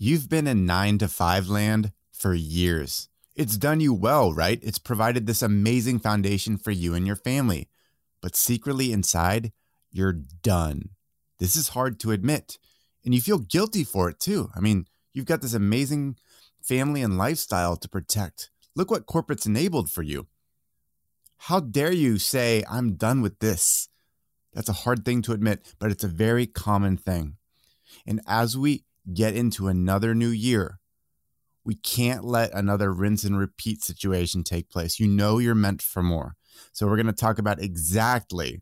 You've been in 9-to-5 land for years. It's done you well, right? It's provided this amazing foundation for you and your family. But secretly inside, you're done. This is hard to admit. And you feel guilty for it too. I mean, you've got this amazing family and lifestyle to protect. Look what corporate's enabled for you. How dare you say, I'm done with this? That's a hard thing to admit, but it's a very common thing. And as we get into another new year, we can't let another rinse and repeat situation take place. You know you're meant for more. So we're going to talk about exactly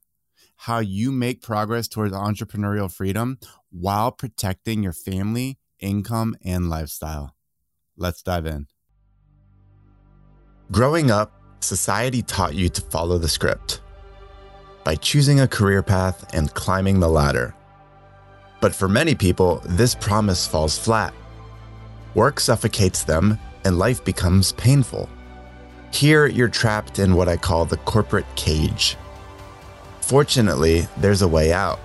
how you make progress towards entrepreneurial freedom while protecting your family, income, and lifestyle. Let's dive in. Growing up, society taught you to follow the script by choosing a career path and climbing the ladder. But for many people, this promise falls flat. Work suffocates them and life becomes painful. Here, you're trapped in what I call the corporate cage. Fortunately, there's a way out.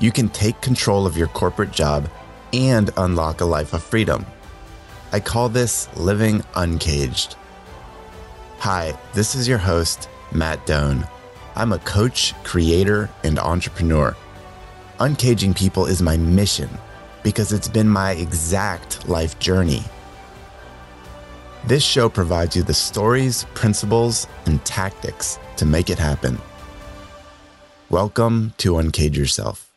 You can take control of your corporate job and unlock a life of freedom. I call this living uncaged. Hi, this is your host, Matt Doan. I'm a coach, creator, and entrepreneur. Uncaging people is my mission because it's been my exact life journey. This show provides you the stories, principles, and tactics to make it happen. Welcome to Uncage Yourself.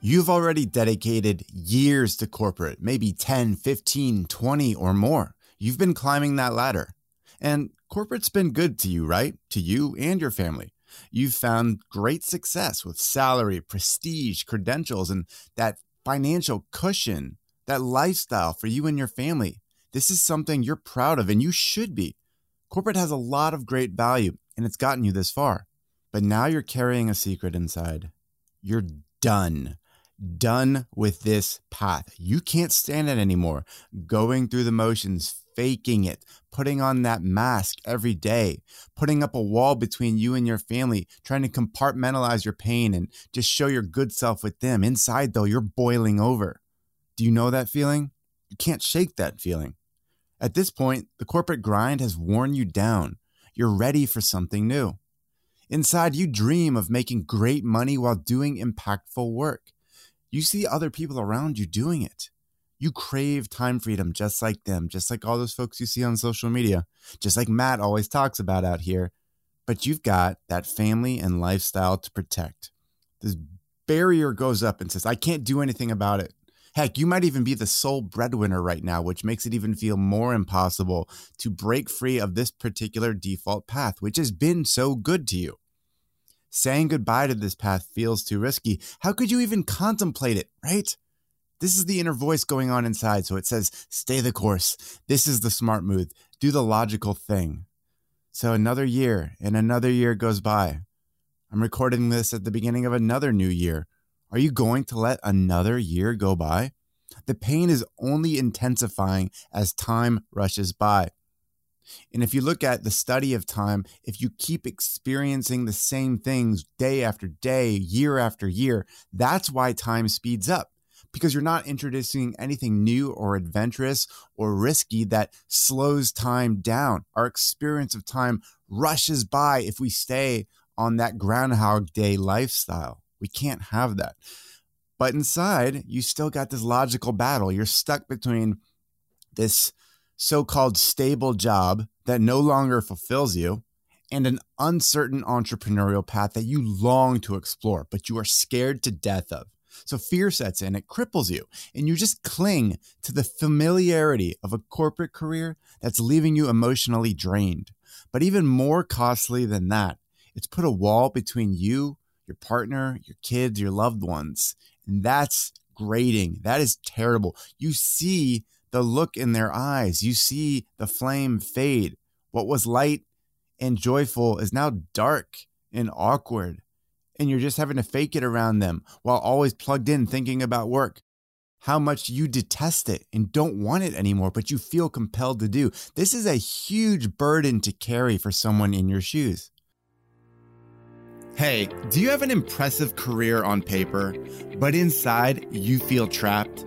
You've already dedicated years to corporate, maybe 10, 15, 20 or more. You've been climbing that ladder. And corporate's been good to you, right? To you and your family. You've found great success with salary, prestige, credentials, and that financial cushion, that lifestyle for you and your family. This is something you're proud of, and you should be. Corporate has a lot of great value, and it's gotten you this far. But now you're carrying a secret inside. You're done. Done with this path. You can't stand it anymore. Going through the motions, faking it, putting on that mask every day, putting up a wall between you and your family, trying to compartmentalize your pain and just show your good self with them. Inside, though, you're boiling over. Do you know that feeling? You can't shake that feeling. At this point, the corporate grind has worn you down. You're ready for something new. Inside, you dream of making great money while doing impactful work. You see other people around you doing it. You crave time freedom just like them, just like all those folks you see on social media, just like Matt always talks about out here. But you've got that family and lifestyle to protect. This barrier goes up and says, I can't do anything about it. Heck, you might even be the sole breadwinner right now, which makes it even feel more impossible to break free of this particular default path, which has been so good to you. Saying goodbye to this path feels too risky. How could you even contemplate it, right? This is the inner voice going on inside, so it says, stay the course. This is the smart move. Do the logical thing. So another year and another year goes by. I'm recording this at the beginning of another new year. Are you going to let another year go by? The pain is only intensifying as time rushes by. And if you look at the study of time, if you keep experiencing the same things day after day, year after year, that's why time speeds up. Because you're not introducing anything new or adventurous or risky that slows time down. Our experience of time rushes by if we stay on that Groundhog Day lifestyle. We can't have that. But inside, you still got this logical battle. You're stuck between this so-called stable job that no longer fulfills you and an uncertain entrepreneurial path that you long to explore, but you are scared to death of. So fear sets in, it cripples you, and you just cling to the familiarity of a corporate career that's leaving you emotionally drained. But even more costly than that, it's put a wall between you, your partner, your kids, your loved ones. And that's grating. That is terrible. You see the look in their eyes. You see the flame fade. What was light and joyful is now dark and awkward. And you're just having to fake it around them while always plugged in thinking about work, how much you detest it and don't want it anymore, but you feel compelled to do. This is a huge burden to carry for someone in your shoes. Hey, do you have an impressive career on paper, but inside you feel trapped?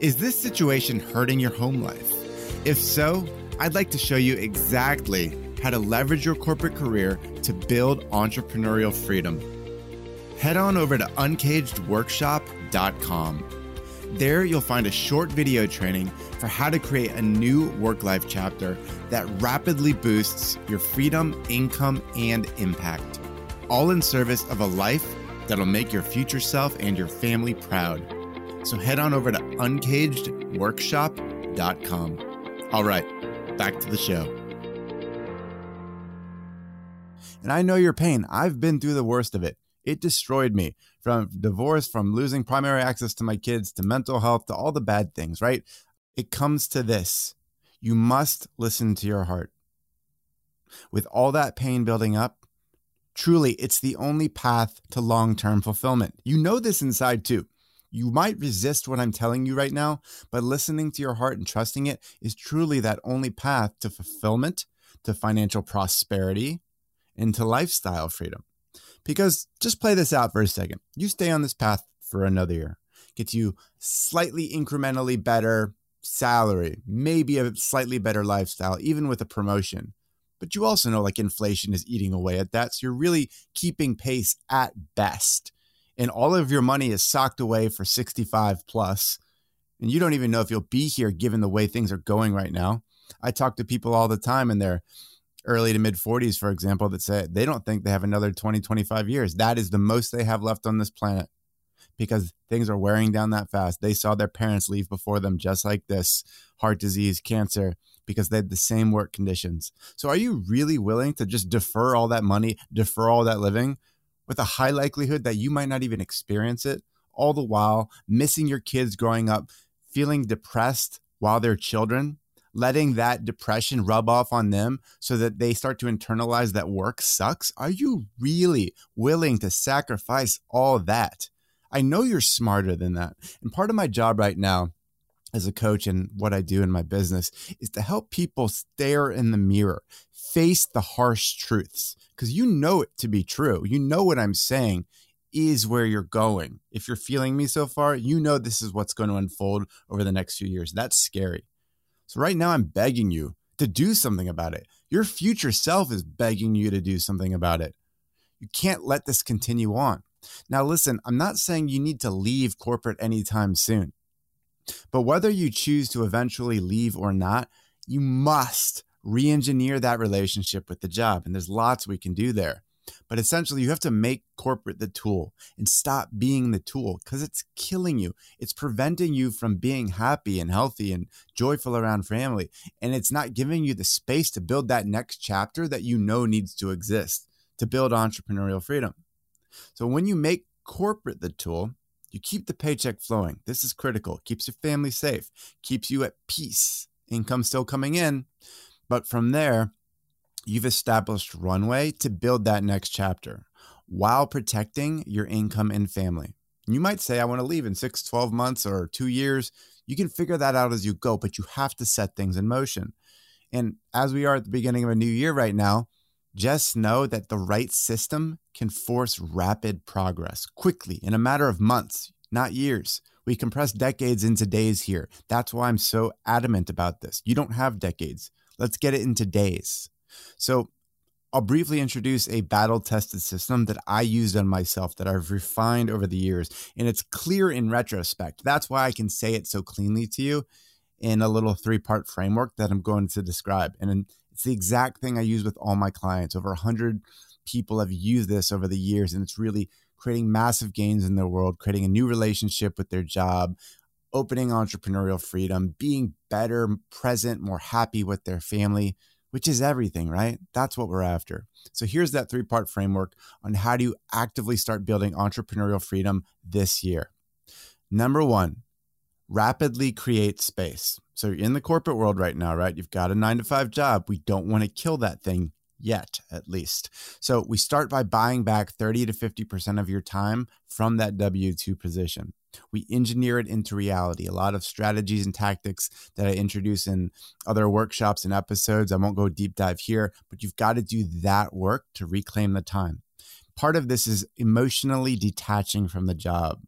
Is this situation hurting your home life? If so, I'd like to show you exactly how to leverage your corporate career to build entrepreneurial freedom. Head on over to uncagedworkshop.com. There you'll find a short video training for how to create a new work-life chapter that rapidly boosts your freedom, income, and impact. All in service of a life that'll make your future self and your family proud. So head on over to uncagedworkshop.com. All right, back to the show. And I know your pain. I've been through the worst of it. It destroyed me, from divorce, from losing primary access to my kids, to mental health, to all the bad things, right? It comes to this. You must listen to your heart. With all that pain building up, truly, it's the only path to long-term fulfillment. You know this inside too. You might resist what I'm telling you right now, but listening to your heart and trusting it is truly that only path to fulfillment, to financial prosperity, and to lifestyle freedom. Because just play this out for a second. You stay on this path for another year. Gets you slightly incrementally better salary, maybe a slightly better lifestyle, even with a promotion. But you also know, like, inflation is eating away at that. So you're really keeping pace at best. And all of your money is socked away for 65 plus. And you don't even know if you'll be here given the way things are going right now. I talk to people all the time in their early to mid 40s, for example, that say they don't think they have another 20, 25 years. That is the most they have left on this planet because things are wearing down that fast. They saw their parents leave before them just like this: heart disease, cancer, because they had the same work conditions. So are you really willing to just defer all that money, defer all that living, with a high likelihood that you might not even experience it, all the while missing your kids growing up, feeling depressed while they're children, letting that depression rub off on them so that they start to internalize that work sucks? Are you really willing to sacrifice all that? I know you're smarter than that. And part of my job right now as a coach and what I do in my business is to help people stare in the mirror, face the harsh truths, because you know it to be true. You know what I'm saying is where you're going. If you're feeling me so far, you know this is what's going to unfold over the next few years. That's scary. So right now I'm begging you to do something about it. Your future self is begging you to do something about it. You can't let this continue on. Now listen, I'm not saying you need to leave corporate anytime soon. But whether you choose to eventually leave or not, you must re-engineer that relationship with the job. And there's lots we can do there. But essentially, you have to make corporate the tool and stop being the tool, because it's killing you. It's preventing you from being happy and healthy and joyful around family. And it's not giving you the space to build that next chapter that you know needs to exist to build entrepreneurial freedom. So when you make corporate the tool, you keep the paycheck flowing. This is critical. Keeps your family safe. Keeps you at peace. Income still coming in. But from there, you've established runway to build that next chapter while protecting your income and family. You might say, I want to leave in 6, 12 months or 2 years. You can figure that out as you go, but you have to set things in motion. And as we are at the beginning of a new year right now, just know that the right system can force rapid progress quickly in a matter of months, not years. We compress decades into days here. That's why I'm so adamant about this. You don't have decades. Let's get it into days. So I'll briefly introduce a battle-tested system that I used on myself that I've refined over the years. And it's clear in retrospect. That's why I can say it so cleanly to you in a little 3-part framework that I'm going to describe. And it's the exact thing I use with all my clients. Over 100 people have used this over the years, and it's really creating massive gains in their world, creating a new relationship with their job, opening entrepreneurial freedom, being better, present, more happy with their family, which is everything, right? That's what we're after. So here's that 3-part framework on how do you actively start building entrepreneurial freedom this year. Number 1, rapidly create space. So you're in the corporate world right now, right? You've got a 9-to-5 job. We don't want to kill that thing yet, at least. So we start by buying back 30 to 50% of your time from that W-2 position. We engineer it into reality. A lot of strategies and tactics that I introduce in other workshops and episodes. I won't go deep dive here, but you've got to do that work to reclaim the time. part of this is emotionally detaching from the job.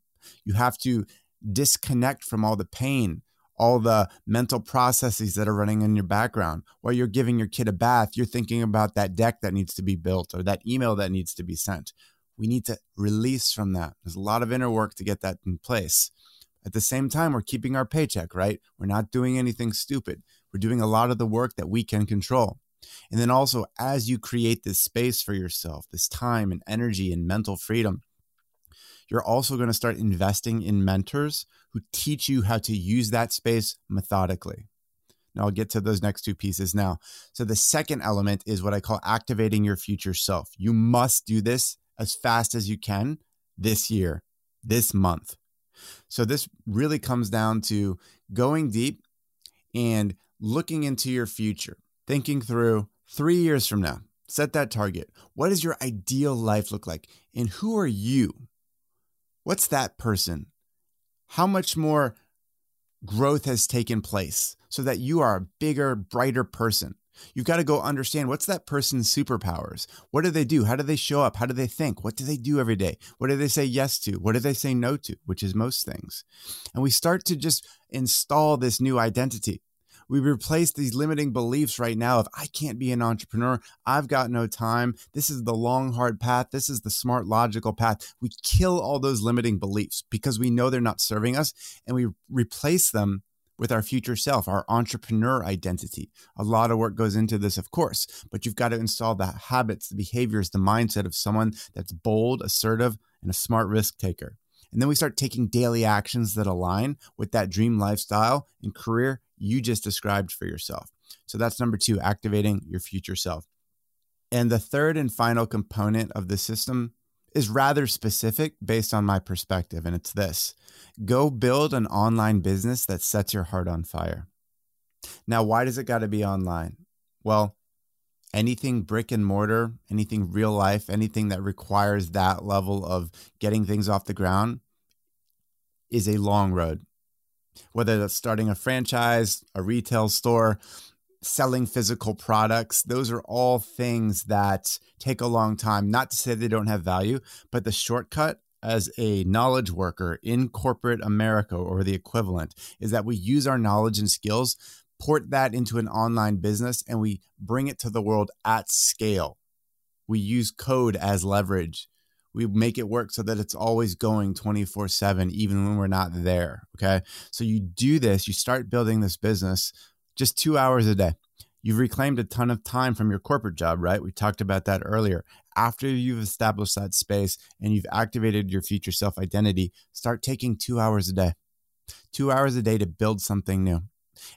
You have to disconnect from all the pain, all the mental processes that are running in your background. While you're giving your kid a bath, you're thinking about that deck that needs to be built or that email that needs to be sent. We need to release from that. There's a lot of inner work to get that in place. At the same time, we're keeping our paycheck, right? We're not doing anything stupid. We're doing a lot of the work that we can control. And then also, as you create this space for yourself, this time and energy and mental freedom, you're also going to start investing in mentors who teach you how to use that space methodically. Now, I'll get to those next two pieces now. So the second element is what I call activating your future self. You must do this as fast as you can this year, this month. So this really comes down to going deep and looking into your future, thinking through 3 years from now. Set that target. What does your ideal life look like? And who are you? What's that person? How much more growth has taken place so that you are a bigger, brighter person? You've got to go understand, what's that person's superpowers? What do they do? How do they show up? How do they think? What do they do every day? What do they say yes to? What do they say no to? Which is most things. And we start to just install this new identity. We replace these limiting beliefs right now of, I can't be an entrepreneur. I've got no time. This is the long, hard path. This is the smart, logical path. We kill all those limiting beliefs because we know they're not serving us, and we replace them with our future self, our entrepreneur identity. A lot of work goes into this, of course, but you've got to install the habits, the behaviors, the mindset of someone that's bold, assertive, and a smart risk taker. And then we start taking daily actions that align with that dream lifestyle and career you just described for yourself. So that's number two, activating your future self. And the third and final component of the system is rather specific based on my perspective, and it's this. Go build an online business that sets your heart on fire. Now, why does it got to be online? Well, anything brick and mortar, anything real life, anything that requires that level of getting things off the ground is a long road. Whether that's starting a franchise, a retail store, selling physical products, those are all things that take a long time. Not to say they don't have value, but the shortcut as a knowledge worker in corporate America or the equivalent is that we use our knowledge and skills, port that into an online business, and we bring it to the world at scale. We use code as leverage. We make it work so that it's always going 24/7, even when we're not there, okay? So you do this, you start building this business just 2 hours a day. You've reclaimed a ton of time from your corporate job, right? We talked about that earlier. After you've established that space and you've activated your future self identity, start taking 2 hours a day. 2 hours a day to build something new.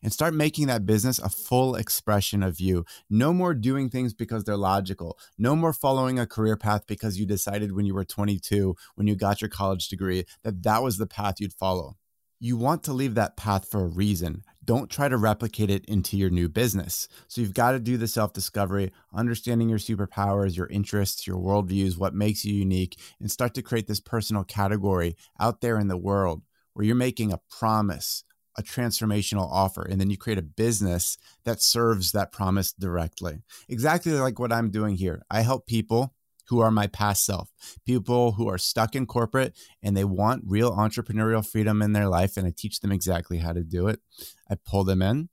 And start making that business a full expression of you. No more doing things because they're logical. No more following a career path because you decided when you were 22, when you got your college degree, that that was the path you'd follow. You want to leave that path for a reason. Don't try to replicate it into your new business. So you've got to do the self-discovery, understanding your superpowers, your interests, your worldviews, what makes you unique, and start to create this personal category out there in the world where you're making a promise, a transformational offer, and then you create a business that serves that promise directly. Exactly like what I'm doing here. I help people who are my past self, people who are stuck in corporate and they want real entrepreneurial freedom in their life, and I teach them exactly how to do it. I pull them in.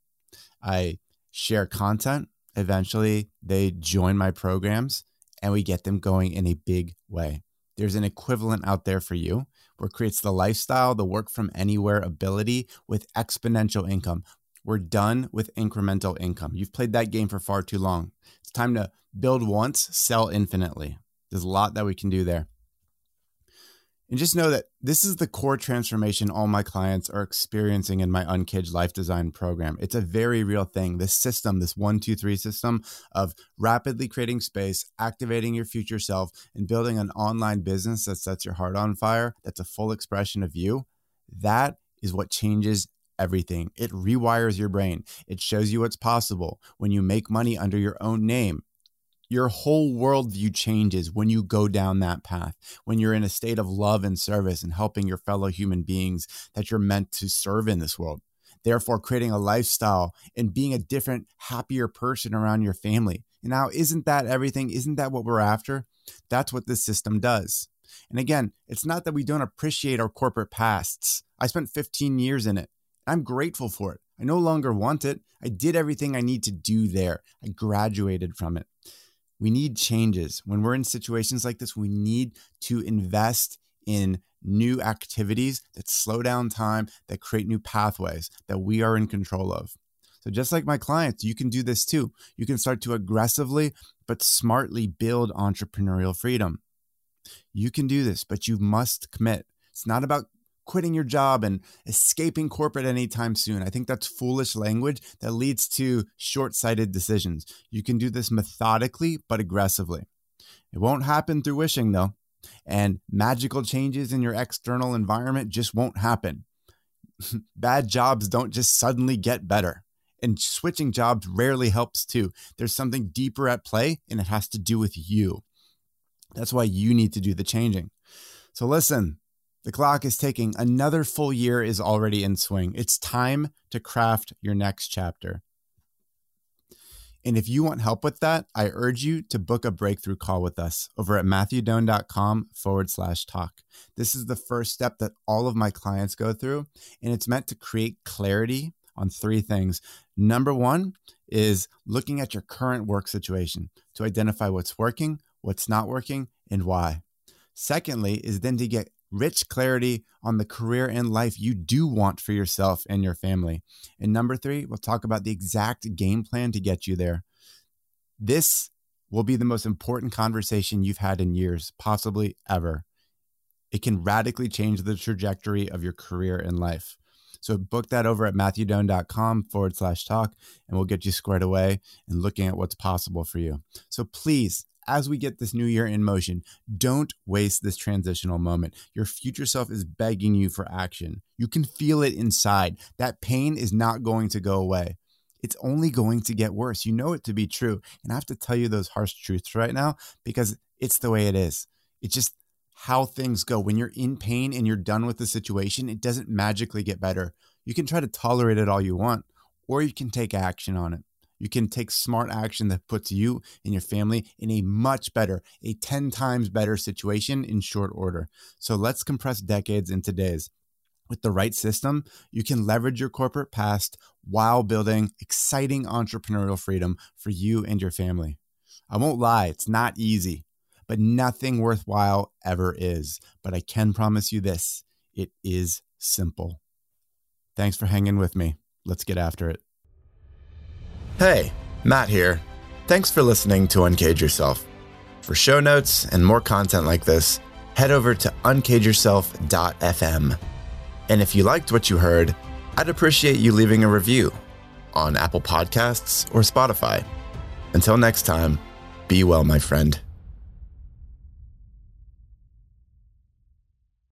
I share content. Eventually, they join my programs, and we get them going in a big way. There's an equivalent out there for you where it creates the lifestyle, the work from anywhere ability with exponential income. We're done with incremental income. You've played that game for far too long. It's time to build once, sell infinitely. There's a lot that we can do there. And just know that this is the core transformation all my clients are experiencing in my Uncaged Life Design program. It's a very real thing. This system, this 1, 2, 3 system of rapidly creating space, activating your future self, and building an online business that sets your heart on fire, that's a full expression of you. That is what changes everything. It rewires your brain. It shows you what's possible when you make money under your own name. Your whole worldview changes when you go down that path, when you're in a state of love and service and helping your fellow human beings that you're meant to serve in this world. Therefore, creating a lifestyle and being a different, happier person around your family And now, isn't that everything? Isn't that what we're after? That's what this system does. And again, it's not that we don't appreciate our corporate pasts. I spent 15 years in it. I'm grateful for it. I no longer want it. I did everything I need to do there. I graduated from it. We need changes. When we're in situations like this, we need to invest in new activities that slow down time, that create new pathways that we are in control of. So just like my clients, you can do this too. You can start to aggressively but smartly build entrepreneurial freedom. You can do this, but you must commit. It's not about quitting your job and escaping corporate anytime soon. I think that's foolish language that leads to short-sighted decisions. You can do this methodically, but aggressively. It won't happen through wishing though. And magical changes in your external environment just won't happen. Bad jobs don't just suddenly get better. And switching jobs rarely helps too. There's something deeper at play, and it has to do with you. That's why you need to do the changing. So listen, the clock is ticking. Another full year is already in swing. It's time to craft your next chapter. And if you want help with that, I urge you to book a breakthrough call with us over at matthewdoan.com/talk. This is the first step that all of my clients go through, and it's meant to create clarity on three things. Number one is looking at your current work situation to identify what's working, what's not working, and why. Secondly is then to get rich clarity on the career and life you do want for yourself and your family. And number three, we'll talk about the exact game plan to get you there. This will be the most important conversation you've had in years, possibly ever. It can radically change the trajectory of your career and life. So book that over at matthewdoan.com/talk, and we'll get you squared away and looking at what's possible for you. So please, as we get this new year in motion, don't waste this transitional moment. Your future self is begging you for action. You can feel it inside. That pain is not going to go away. It's only going to get worse. You know it to be true. And I have to tell you those harsh truths right now because it's the way it is. It's just how things go. When you're in pain and you're done with the situation, it doesn't magically get better. You can try to tolerate it all you want, or you can take action on it. You can take smart action that puts you and your family in a much better, a 10 times better situation in short order. So let's compress decades into days. With the right system, you can leverage your corporate past while building exciting entrepreneurial freedom for you and your family. I won't lie, it's not easy, but nothing worthwhile ever is. But I can promise you this, it is simple. Thanks for hanging with me. Let's get after it. Hey, Matt here. Thanks for listening to Uncage Yourself. For show notes and more content like this, head over to uncageyourself.fm. And if you liked what you heard, I'd appreciate you leaving a review on Apple Podcasts or Spotify. Until next time, be well, my friend.